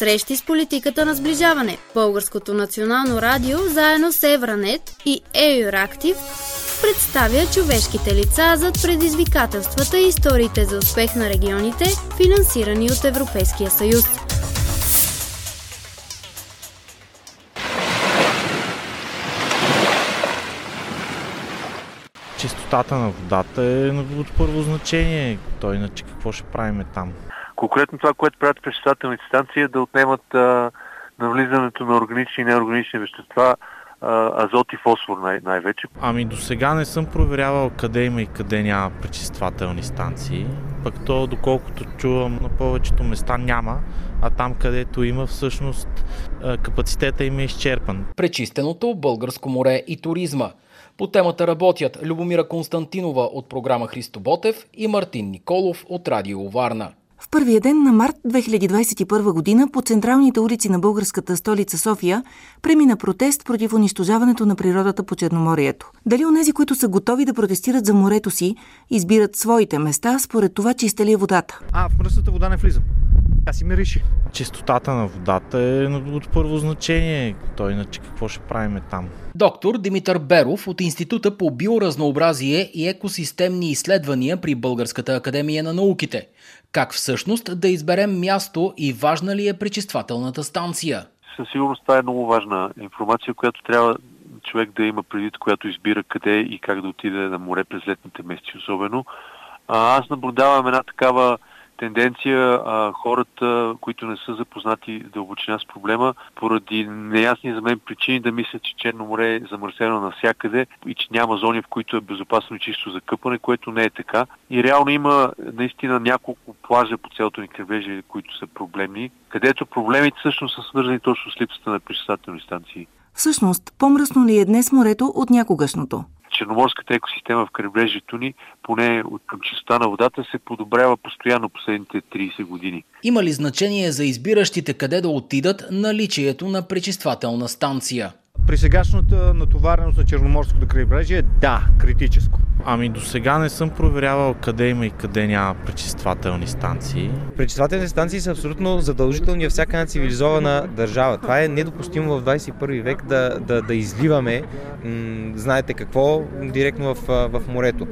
Срещи с политиката на сближаване. Българското национално радио заедно с Евранет и Euractiv представя човешките лица зад предизвикателствата и историите за успех на регионите, финансирани от Европейския съюз. Чистотата на водата е от първо значение. Той иначе какво ще правим там? Конкретно това, което правят пречиствателните станции, е да отнемат навлизането на органични и неорганични вещества, азот и фосфор най-вече. Ами до сега не съм проверявал къде има и къде няма пречиствателни станции. Пък то, доколкото чувам, на повечето места няма, а там, където има, всъщност капацитета им е изчерпан. Пречистеното българско море и туризма. По темата работят Любомира Константинова от програма Христо Ботев и Мартин Николов от Радио Варна. В първия ден на март 2021 година по централните улици на българската столица София премина протест против унищожаването на природата по Черноморието. Дали онези, които са готови да протестират за морето си, избират своите места според това чиста ли е водата? В мръсната вода не влизам. Аз си мириши. Чистотата на водата е от първо значение. Той иначе какво ще правим там? Доктор Димитър Беров от Института по биоразнообразие и екосистемни изследвания при Българската академия на науките. Как всъщност да изберем място и важна ли е пречиствателната станция? Със сигурност това е много важна информация, която трябва човек да има предвид, която избира къде и как да отиде на море през летните месеци особено. Аз наблюдавам една такава тенденция, хората, които не са запознати дълбочина с проблема, поради неясни за мен причини да мислят, че Черно море е замърсено навсякъде и че няма зони, в които е безопасно и чисто за къпане, което не е така. И реално има наистина няколко плажа по цялото ни крайбрежие, които са проблемни, където проблемите всъщност са свързани точно с липсата на пречиствателни станции. Всъщност, по-мръсно ли е днес морето от някогашното? Черноморската екосистема в крайбрежието ни, поне от към чистота на водата, се подобрява постоянно последните 30 години. Има ли значение за избиращите къде да отидат наличието на пречиствателна станция? При сегашната натовареност на Черноморското крайбрежие, да, критическо. Ами до сега не съм проверявал къде има и къде няма пречиствателни станции. Пречиствателни станции са абсолютно задължителни във всяка една цивилизована държава. Това е недопустимо в 21 век да изливаме, знаете какво, директно в морето.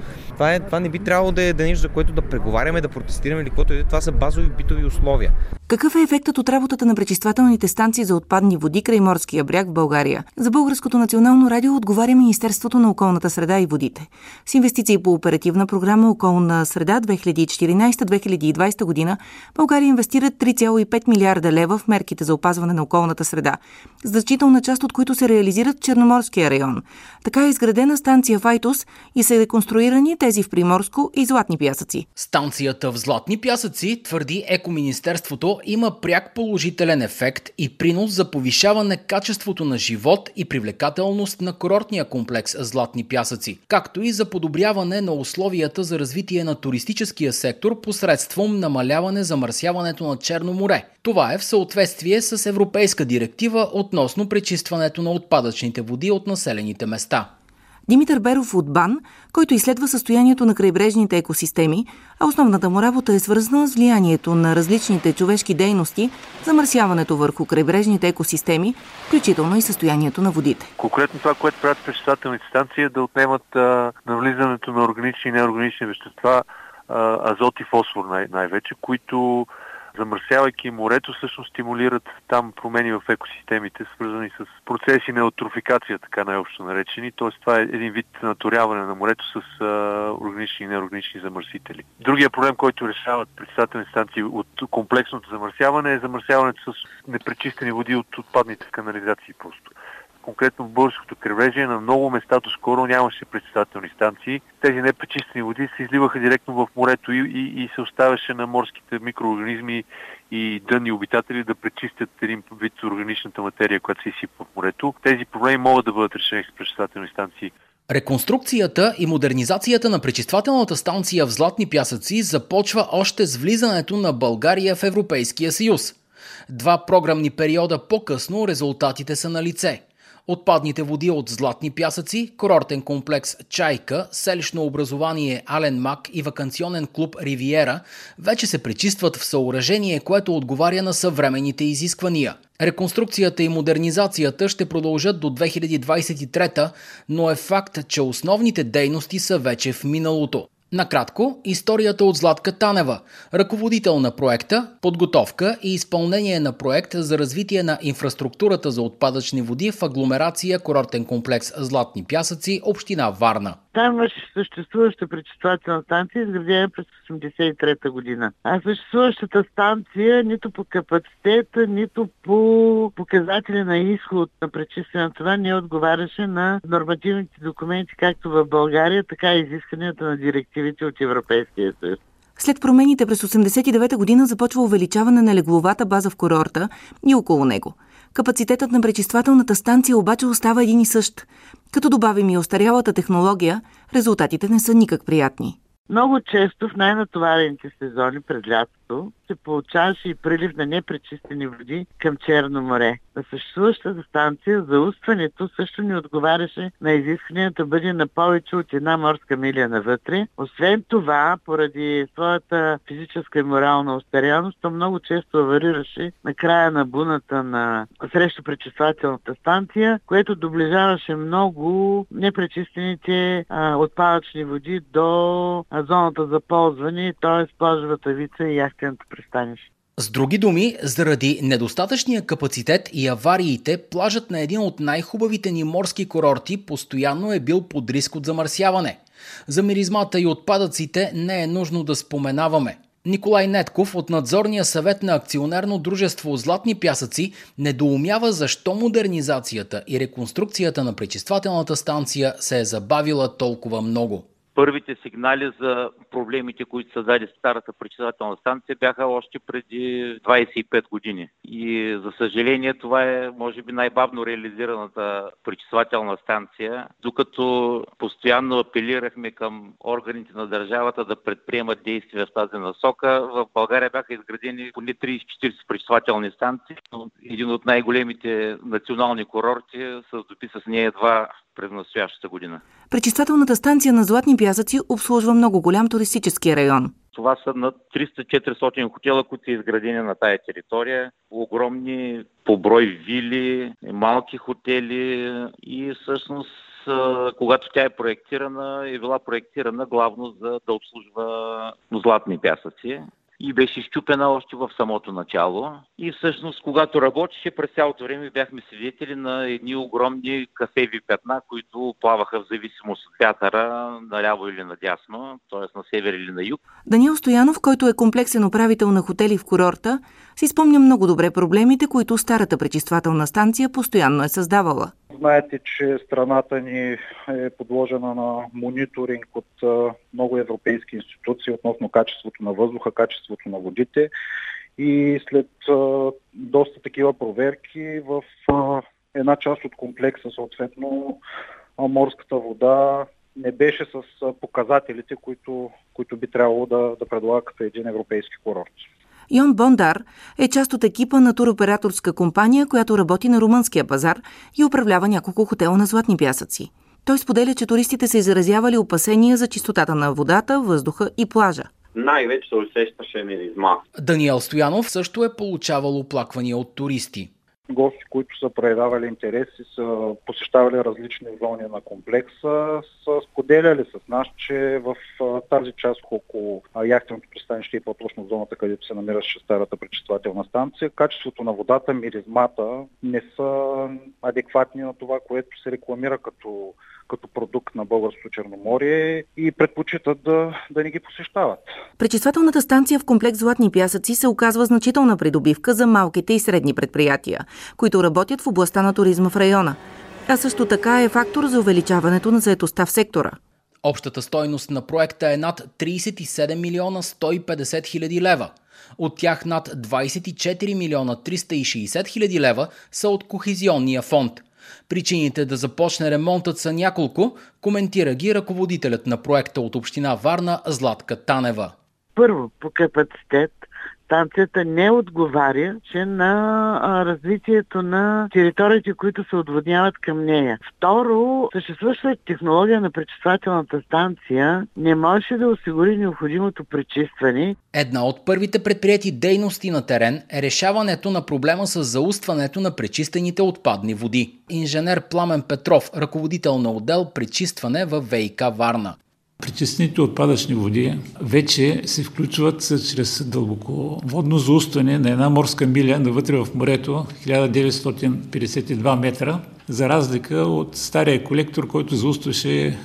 Това не би трябвало да е нещо, за което да преговаряме, да протестираме или каквото и това са базови битови условия. Какъв е ефектът от работата на пречиствателните станции за отпадни води край морския бряг в България? За Българското национално радио отговаря Министерството на околната среда и водите. С инвестиции по оперативна програма Околна среда 2014-2020 година България инвестира 3,5 милиарда лева в мерките за опазване на околната среда, значителна част от които се реализират в Черноморския район. Така е изградена станция в Айтос и са реконструирани тези в Приморско и Златни пясъци. Станцията в Златни пясъци, твърди Екоминистерството, има пряк положителен ефект и принос за повишаване качеството на живот и привлекателност на курортния комплекс Златни пясъци, както и за подобряване на условията за развитие на туристическия сектор посредством намаляване замърсяването на Черно море. Това е в съответствие с Европейска директива относно пречистването на отпадъчните води от населените места. Димитър Беров от БАН, който изследва състоянието на крайбрежните екосистеми, а основната му работа е свързана с влиянието на различните човешки дейности, замърсяването върху крайбрежните екосистеми, включително и състоянието на водите. Конкретно това, което правят пречиствателните станции, е да отнемат навлизането на органични и неорганични вещества, азот и фосфор най-вече, които, замърсявайки морето, всъщност стимулират там промени в екосистемите, свързани с процеси на еутрофикация, така най-общо наречени. Т.е. това е един вид наторяване на морето с органични и неорганични замърсители. Другия проблем, който решават пречиствателни станции от комплексното замърсяване, е замърсяването с непречистени води от отпадните канализации просто. Конкретно в българското крайбрежие на много места доскоро нямаше пречиствателни станции. Тези непречистени води се изливаха директно в морето и се оставяше на морските микроорганизми и дънни обитатели да пречистят един вид органичната материя, която се изсипва в морето. Тези проблеми могат да бъдат решени с пречиствателни станции. Реконструкцията и модернизацията на пречиствателната станция в Златни пясъци започва още с влизането на България в Европейския съюз. Два програмни периода по-късно резултатите са налице. Отпадните води от Златни пясъци, курортен комплекс Чайка, селищно образование Ален Мак и ваканционен клуб Ривиера вече се пречистват в съоръжение, което отговаря на съвременните изисквания. Реконструкцията и модернизацията ще продължат до 2023, но е факт, че основните дейности са вече в миналото. Накратко, историята от Златка Танева, ръководител на проекта, подготовка и изпълнение на проект за развитие на инфраструктурата за отпадъчни води в агломерация курортен комплекс Златни пясъци, община Варна. Там имаше съществуваща пречиствателна станция, изградена през 1983 година. А съществуващата станция нито по капацитета, нито по показатели на изход на пречистването не отговаряше на нормативните документи, както в България, така и изискванията на директивите от Европейския съюз. След промените през 1989 година започва увеличаване на легловата база в курорта и около него. Капацитетът на пречиствателната станция обаче остава един и същ. Като добавим и остарялата технология, резултатите не са никак приятни. Много често в най-натоварените сезони през лятото се получаваше и прилив на непречистени води към Черно море. На съществуващата станция заустването също не отговаряше на изискванията да бъде на повече от една морска миля навътре. Освен това, поради своята физическа и морална остаряност, то много често аварираше на края на буната на срещу пречиствателната станция, което доближаваше много непречистените отпадъчни води до зоната за ползване, т.е. плажовата вица и яхтеното пристанище. С други думи, заради недостатъчния капацитет и авариите, плажът на един от най-хубавите ни морски курорти постоянно е бил под риск от замърсяване. За миризмата и отпадъците не е нужно да споменаваме. Николай Недков от надзорния съвет на Акционерно дружество Златни пясъци недоумява защо модернизацията и реконструкцията на пречиствателната станция се е забавила толкова много. Първите сигнали за проблемите, които са дали старата пречиствателна станция, бяха още преди 25 години. И за съжаление това е, може би, най-бавно реализираната пречиствателна станция, докато постоянно апелирахме към органите на държавата да предприемат действия в тази насока. В България бяха изградени поне 30-40 пречиствателни станции. Един от най-големите национални курорти се допи с нея едва през настоящата година. Пречиствателната станция на Златни пясъци обслужва много голям туристически район. Това са над 300-400 хотела, които са изградени на тая територия. Огромни по брой вили, малки хотели и всъщност, когато тя е проектирана, е била проектирана главно за да обслужва Златни пясъци. И беше изчупена още в самото начало. И всъщност, когато работеше, през цялото време бяхме свидетели на едни огромни кафеви петна, които плаваха в зависимост от вятъра, наляво или надясно, т.е. на север или на юг. Даниел Стоянов, който е комплексен управител на хотели в курорта, си спомня много добре проблемите, които старата пречиствателна станция постоянно е създавала. Знаете, че страната ни е подложена на мониторинг от много европейски институции относно качеството на въздуха, качеството на водите и след доста такива проверки в една част от комплекса, съответно, морската вода не беше с показателите, които би трябвало да предлага като един европейски курорт. Ion Bondar е част от екипа на туроператорска компания, която работи на румънския пазар и управлява няколко хотела на Златни пясъци. Той споделя, че туристите са изразявали опасения за чистотата на водата, въздуха и плажа. Най-вече се усещаше миризма. Даниел Стоянов също е получавал оплаквания от туристи. Гости, които са проявявали интерес и са посещавали различни зони на комплекса, са споделяли с нас, че в тази част около яхтеното пристанище и по-точно зоната, където се намираше старата пречиствателна станция, качеството на водата, миризмата не са адекватни на това, което се рекламира като продукт на българското Черноморие и предпочитат да не ги посещават. Пречиствателната станция в комплекс Златни пясъци се оказва значителна придобивка за малките и средни предприятия, които работят в областта на туризма в района. А също така е фактор за увеличаването на заетостта в сектора. Общата стойност на проекта е над 37 милиона 150 хиляди лева. От тях над 24 милиона 360 хиляди лева са от Кохезионния фонд. Причините да започне ремонтът са няколко, коментира ги ръководителят на проекта от община Варна Златка Танева. Първо, по капацитет станцията не отговаря, че на развитието на териториите, които се отводняват към нея. Второ, съществуващата технология на пречиствателната станция не можеше да осигури необходимото пречистване. Една от първите предприети дейности на терен е решаването на проблема с заустването на пречистените отпадни води. Инженер Пламен Петров, ръководител на отдел пречистване във ВИК Варна. Пречистените отпадъчни води вече се включват чрез дълбоководно заустване на една морска миля навътре в морето, 1952 метра, за разлика от стария колектор, който заустваше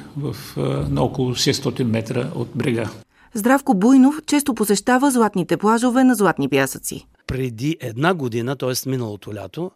на около 600 метра от брега. Здравко Буйнов често посещава златните плажове на Златни пясъци. Преди една година, т.е. миналото лято,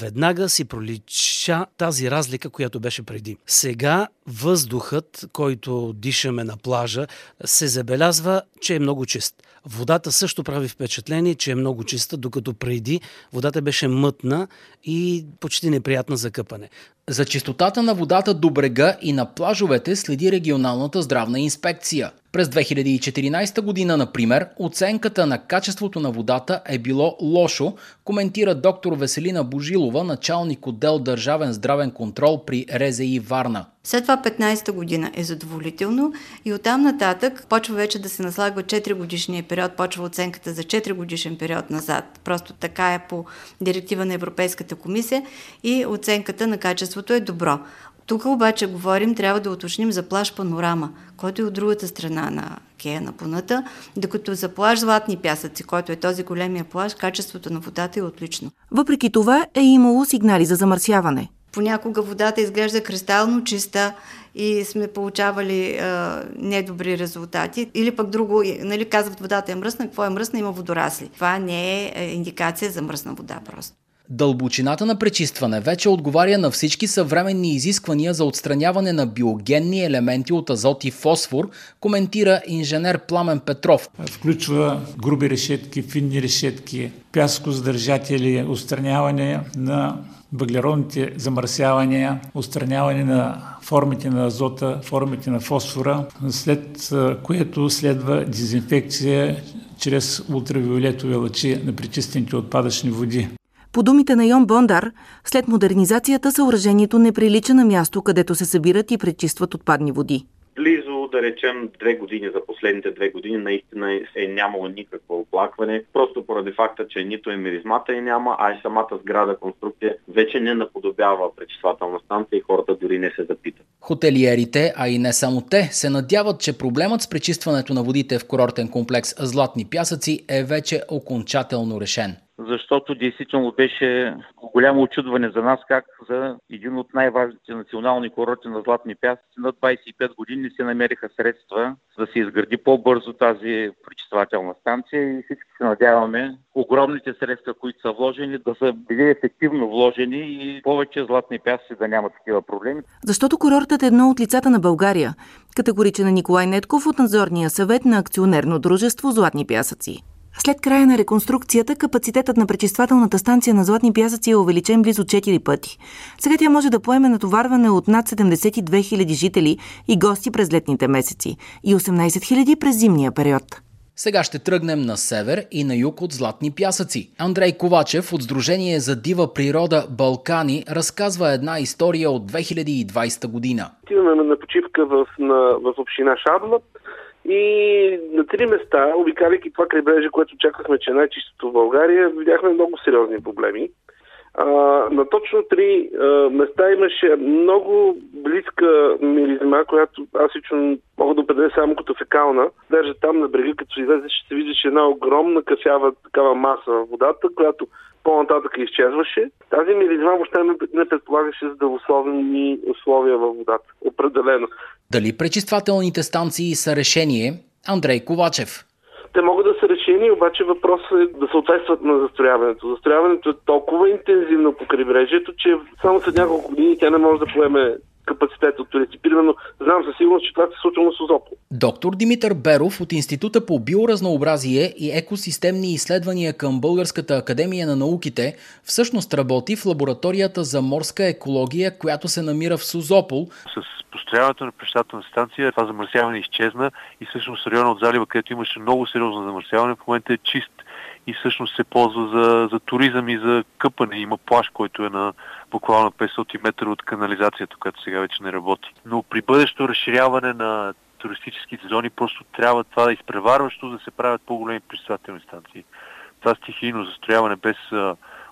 веднага си пролича тази разлика, която беше преди. Сега въздухът, който дишаме на плажа, се забелязва, че е много чист. Водата също прави впечатление, че е много чиста, докато преди водата беше мътна и почти неприятна за къпане. За чистотата на водата до брега и на плажовете следи регионалната здравна инспекция. През 2014 година, например, оценката на качеството на водата е било лошо, коментира доктор Веселина Божилова, началник отдел Държавен здравен контрол при РЗИ Варна. След това 15-та година е задоволително и оттам нататък почва вече да се наслагва 4-годишния период, почва оценката за 4-годишен период назад. Просто така е по директива на Европейската комисия и оценката на качеството е добро. Тук обаче говорим, трябва да уточним за плаж Панорама, който е от другата страна на кея на планата, докато за плаж Златни пясъци, който е този големия плаж, качеството на водата е отлично. Въпреки това е имало сигнали за замърсяване. Понякога водата изглежда кристално чиста и сме получавали недобри резултати. Или пък друго, нали, казват водата е мръсна, какво е мръсна, има водорасли. Това не е индикация за мръсна вода просто. Дълбочината на пречистване вече отговаря на всички съвременни изисквания за отстраняване на биогенни елементи от азот и фосфор, коментира инженер Пламен Петров. Включва груби решетки, финни решетки, пяскосдържатели, отстраняване на въглеродните замърсявания, отстраняване на формите на азота, формите на фосфора, след което следва дезинфекция чрез ултравиолетови лъчи на пречистените отпадъчни води. По думите на Ion Bondar, след модернизацията съоръжението не прилича на място, където се събират и пречистват отпадни води. Близо, да речем, 2 години, за последните 2 години наистина е нямало никакво оплакване. Просто поради факта, че нито е миризмата и няма, а и самата сграда конструкция вече не наподобява пречиствателна станция и хората дори не се запитат. Хотелиерите, а и не само те, се надяват, че проблемът с пречистването на водите в курортен комплекс Златни пясъци е вече окончателно решен. Защото действително беше голямо очудване за нас как за един от най-важните национални курорти на Златни пясъци на 25 години се намериха средства да се изгради по-бързо тази пречиствателна станция и всички се надяваме огромните средства, които са вложени, да са били ефективно вложени и повече Златни пясъци да няма такива проблеми. Защото курортът е едно от лицата на България, категоричен е Николай Недков от Надзорния съвет на Акционерно дружество Златни пясъци. След края на реконструкцията, капацитетът на пречиствателната станция на Златни пясъци е увеличен близо 4 пъти. Сега тя може да поеме натоварване от над 72 000 жители и гости през летните месеци и 18 000 през зимния период. Сега ще тръгнем на север и на юг от Златни пясъци. Андрей Ковачев от Сдружение за дива природа Балкани разказва една история от 2020 година. Отиваме на почивка в община Шабла. И на 3 места, обикаляйки това крайбрежие, което чакахме, че е най-чистото в България, видяхме много сериозни проблеми. На точно 3 места имаше много близка миризма, която аз лично мога да определя само като фекална. Даже там на брега, като излезеше, се виждаше една огромна кафява такава маса в водата, която по-нататък изчезваше. Тази миризма въобще не предполагаше здравословни условия във водата. Определено. Дали пречиствателните станции са решение? Андрей Ковачев. Те могат да са решени, обаче въпросът е да съответстват на застрояването. Застрояването е толкова интензивно по крайбрежието, че само след няколко години тя не може да поеме капацитет от туристи. Примерно, знам със сигурност, че това се случва на Созопол. Доктор Димитър Беров от Института по биоразнообразие и екосистемни изследвания към Българската академия на науките всъщност работи в лабораторията за морска екология, която се намира в Созопол. С построяването на пречиствателната станция това замърсяване изчезна и всъщност района от залива, където имаше много сериозно замърсяване, в момента е чист. и всъщност се ползва за туризъм и за къпане. Има плаж, който е на буквално 500 метра от канализацията, която сега вече не работи. Но при бъдещо разширяване на туристическите зони просто трябва това да изпреварващо да се правят по-големи пречиствателни станции. Това стихийно застрояване без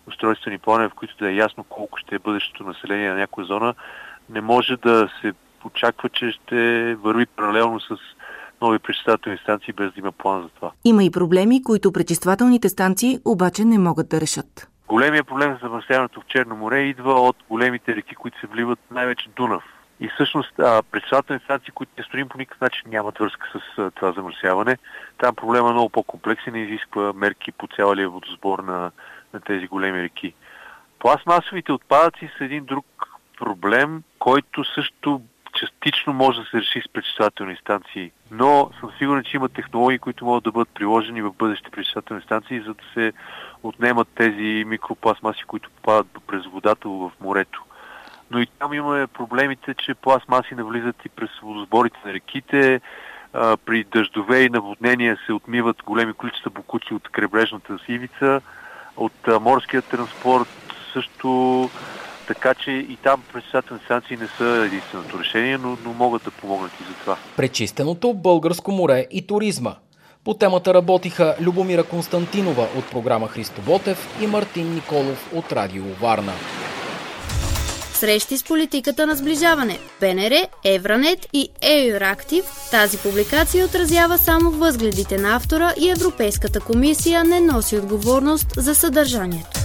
устройствени планове, в които да е ясно колко ще е бъдещето население на някоя зона, не може да се очаква, че ще върви паралелно с нови пречиствателни станции, без да има план за това. Има и проблеми, които пречиствателните станции обаче не могат да решат. Големият проблем за замърсяването в Черно море идва от големите реки, които се вливат, най-вече Дунав. И всъщност пречиствателни станции, които не строим, по никакъв начин нямат връзка с това замърсяване. Там проблема е много по-комплексен и изисква мерки по цялия водосбор на тези големи реки. Пластмасовите отпадъци са един друг проблем, който също частично може да се реши с пречиствателни станции, но съм сигурен, че има технологии, които могат да бъдат приложени в бъдещите пречиствателни станции, за да се отнемат тези микропластмаси, които попадат през водата в морето. Но и там имаме проблемите, че пластмаси навлизат и през водосборите на реките, при дъждове и наводнения се отмиват големи количества бокуци от крайбрежната ивица, от морския транспорт също. Така че и там пречиствателни станции не са единственото решение, но могат да помогнат и за това. Пречистеното българско море и туризма. По темата работиха Любомира Константинова от програма Христо Ботев и Мартин Николов от Радио Варна. Срещи с политиката на сближаване. БНР, Евранет и Euractiv. Тази публикация отразява само възгледите на автора и Европейската комисия не носи отговорност за съдържанието.